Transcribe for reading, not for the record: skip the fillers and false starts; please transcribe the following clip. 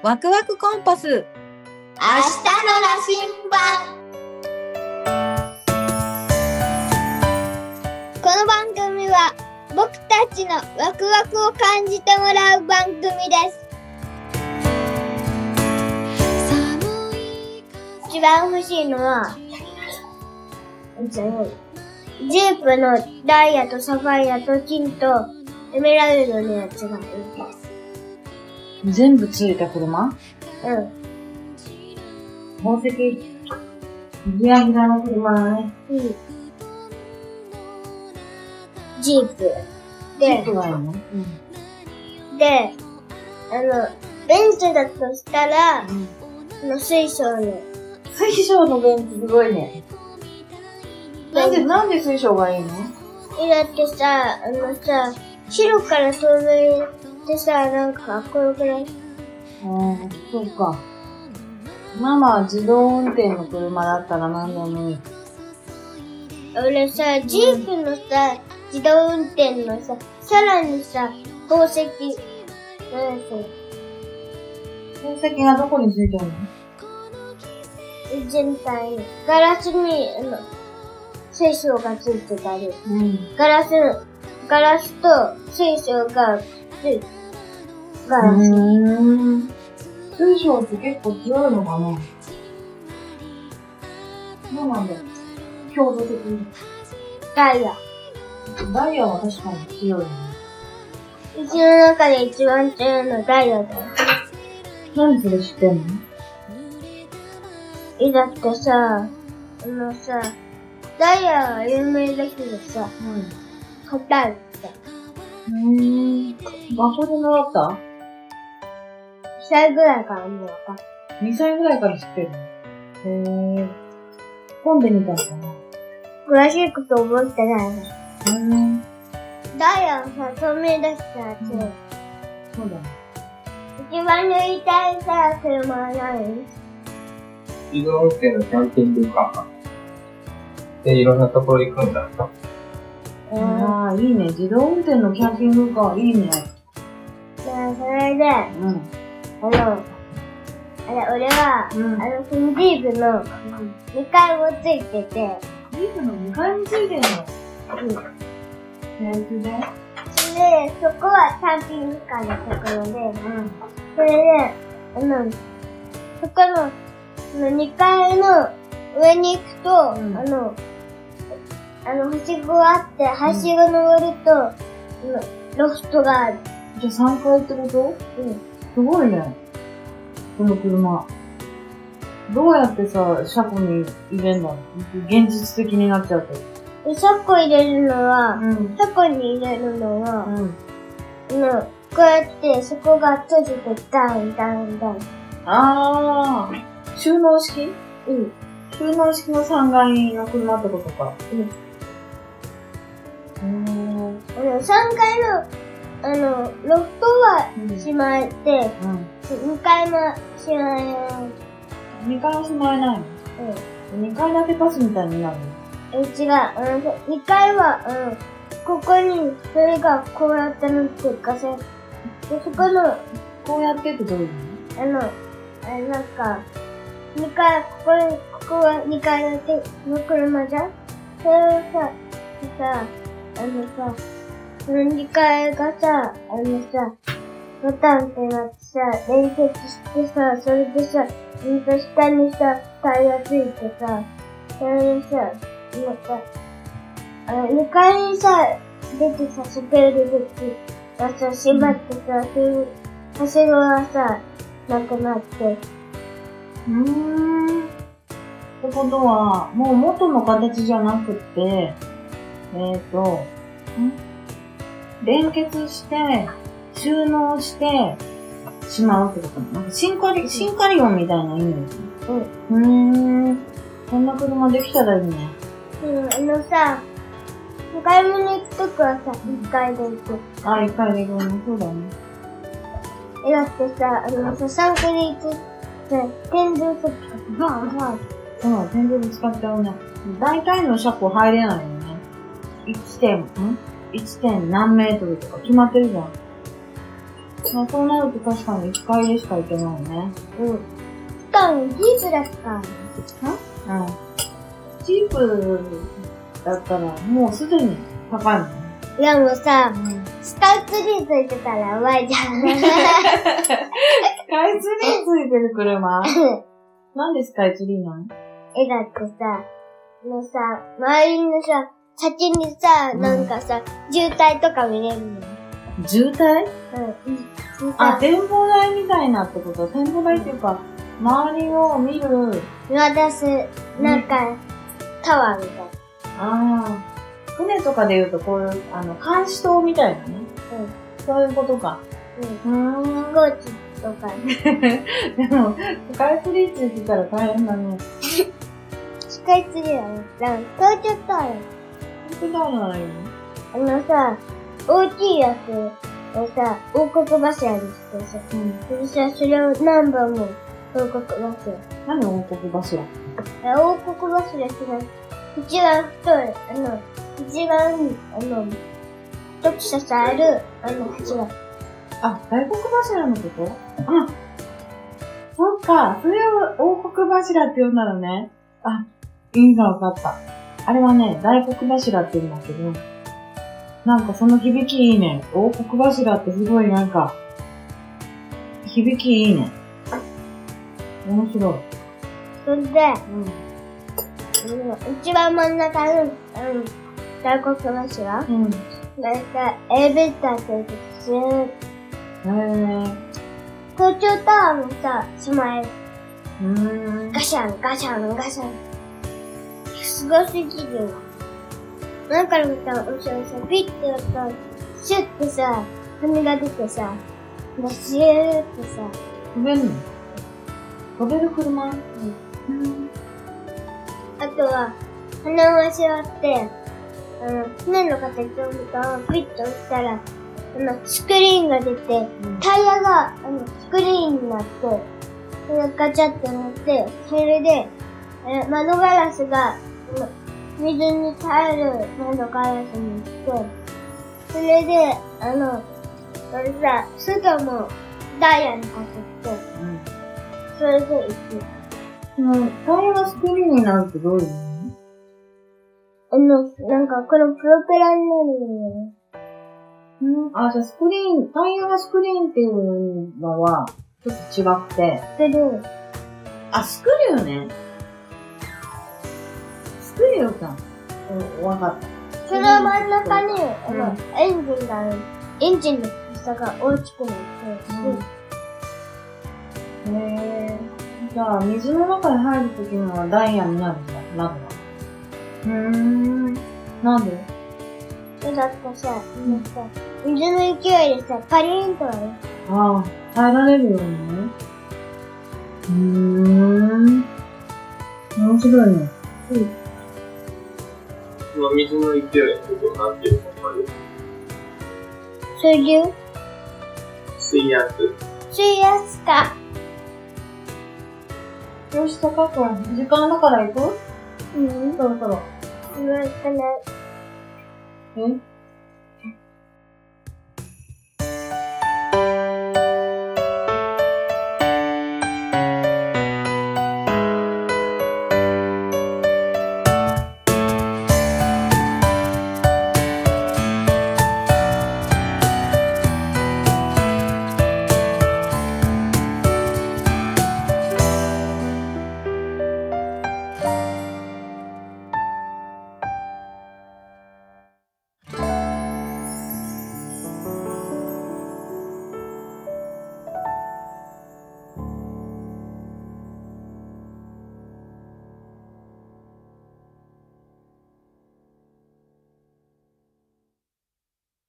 ワクワクコンパス、明日の羅針盤。この番組は僕たちのワクワクを感じてもらう番組です。一番欲しいのはジープのダイヤとサファイアと金とエメラルドのやつがいいです。全部ついた車？宝石、ギラギラの車だね。ジープ。ジープがいいの？で、ベンツだとしたら、水晶のベンツすごいね。なんで水晶がいいの？だってさ、白から透明でさ、なんかかっこよくない？そうか。ママは自動運転の車だったら何でもいい。俺さ、ジープのさ、自動運転のさ、さらにさ、宝石、宝石がどこについてるの？全体に。ガラスに、水晶がついてたり、ガラスと水晶が水晶って結構強いのかな？そうなんだよ。強度的に。ダイヤは確かに強いね。うちの中で一番強いのはダイヤだよ。何それ知ってんの？だってさ、ダイヤは有名だけどさ、硬いって。学校で習った？ 2 歳ぐらいからもう分かった。2歳ぐらいから知ってるの？混んでみたのかな？詳しいこと覚えてないね。ダイヤはさ、透明だしさ、強い。そうだね。一番乗りたいさ、車は何？自動運転のキャンピングカーでいろんなところ行くんだった。ああ、いいね。自動運転のキャンピングカー、いいね。じゃあ、それで、俺は、ジープの2階もついてて。ジープの2階もついてんの？で、そこはキャンピングカーのところで、それで、そこの2階の上に行くと、はしごがあって、はしご登ると、ロフトがある。じゃあ3階ってこと？すごいね。この車。どうやってさ、車庫に入れるの？現実的になっちゃうと。車庫に入れるのは、こうやって、そこが閉じて、ダンダンダン。あー、収納式？収納式の3階の車ってことか。3階の、ロフトはしまえて、2階もしまえない。2階もしまえないの？2階だけパスみたいになるの？違う。2階は、ここに、それがこうやって乗ってるかさ、そこの、こうやってってどういうの？なんか、2階、ここは2階の車じゃん？それをさ、2階がさ、ボタンってなってさ、連結してさ、それでさ、下にさ、タイヤついてさ、それでさ、2階にさ、出てさ、スペード口がさ、縛ってさ、そういう、はしごがさ、なくなって。ってことは、もう元の形じゃなくて、連結して、収納して、しまうってことなの？シンカリオンみたいな意味ですね。こんな車できたらいいね。買い物行くときはさ、1階で行く。1階で行くの？そうだね。だってさ、3階で行くって、天井とか、天井ぶつかっちゃうね。大体の車庫入れないよね。1点何メートルとか決まってるじゃん。まあそうなると確かに1回でしか行けないよね。うん。しかもジープだったんですか？うん。ジープだったらもうすでに高いもんね。でもさ、スカイツリーついてたらうまいじゃん。スカイツリーついてる車なんでスカイツリーなの？だってさ、もうさ、周りのさ、先にさ、なんかさ、渋滞とか見れるの。渋滞？うん。あ、展望台みたいなってこと？展望台っていうか、周りを見る。見渡す、なんか、タワーみたいな。ああ。船とかで言うと、こういう、監視塔みたいなね。うん。そういうことか。うん。飛行機とかね。でも、スカイツリーついてたら大変だね。スカイツリーはね、東京タワー。東京タワーならいいの？さ、大きいやつをさ、王国柱にしてさ、うん。それさ、それを何本も、王国柱。何王国柱？王国柱って何？一番太い、一番、特殊される、柱。あ、大黒柱のこと？あ、そっか、それを王国柱って呼んだのね。あ、意味が分かった。あれはね、大黒柱って言うんだけど、なんかその響きいいね。王国柱ってすごいなんか、響きいいね。面白い。それで、一番真ん中の、大黒柱？うん。だいたいエレベーターというとずーっと。東京タワーもさ、しまえる。ガシャン、ガシャン、ガシャン。すごすぎるわ。なんかのボタンを押してさ、ピッてやったら、シュッてさ、羽が出てさ、シューってさ。飛べるの？飛べる車？うん。あとは、鼻をあしらって、船の形のボタンをピッと押したら、スクリーンが出て、タイヤが、スクリーンになって、それガチャってなって、それで、窓ガラスが、水に耐える窓ガラスにして、それで、それさ、外もダイヤにかけて、それで行く。タイヤがスクリーンになるってどういうの？なんか、このプロペラになるよね。あ、じゃあスクリーン、タイヤがスクリーンっていうのは、ちょっと違くて。スクリュー。あ、スクリューね。スクリューか。うん、わかった。その真ん中に、エンジンがある。エンジンの下が大きくなってる。じゃあ、水の中に入るときにはダイヤになるんだ、なるの。なんで？だってさ、水の勢いでさ、パリーンと割れる。ああ、耐えられるよね。面白いね。うん。その水の勢いのことは何ていうのかわかる？水流？水圧。水圧か。よし、高くは時間だから行こう。そろそろ。今行かない。え？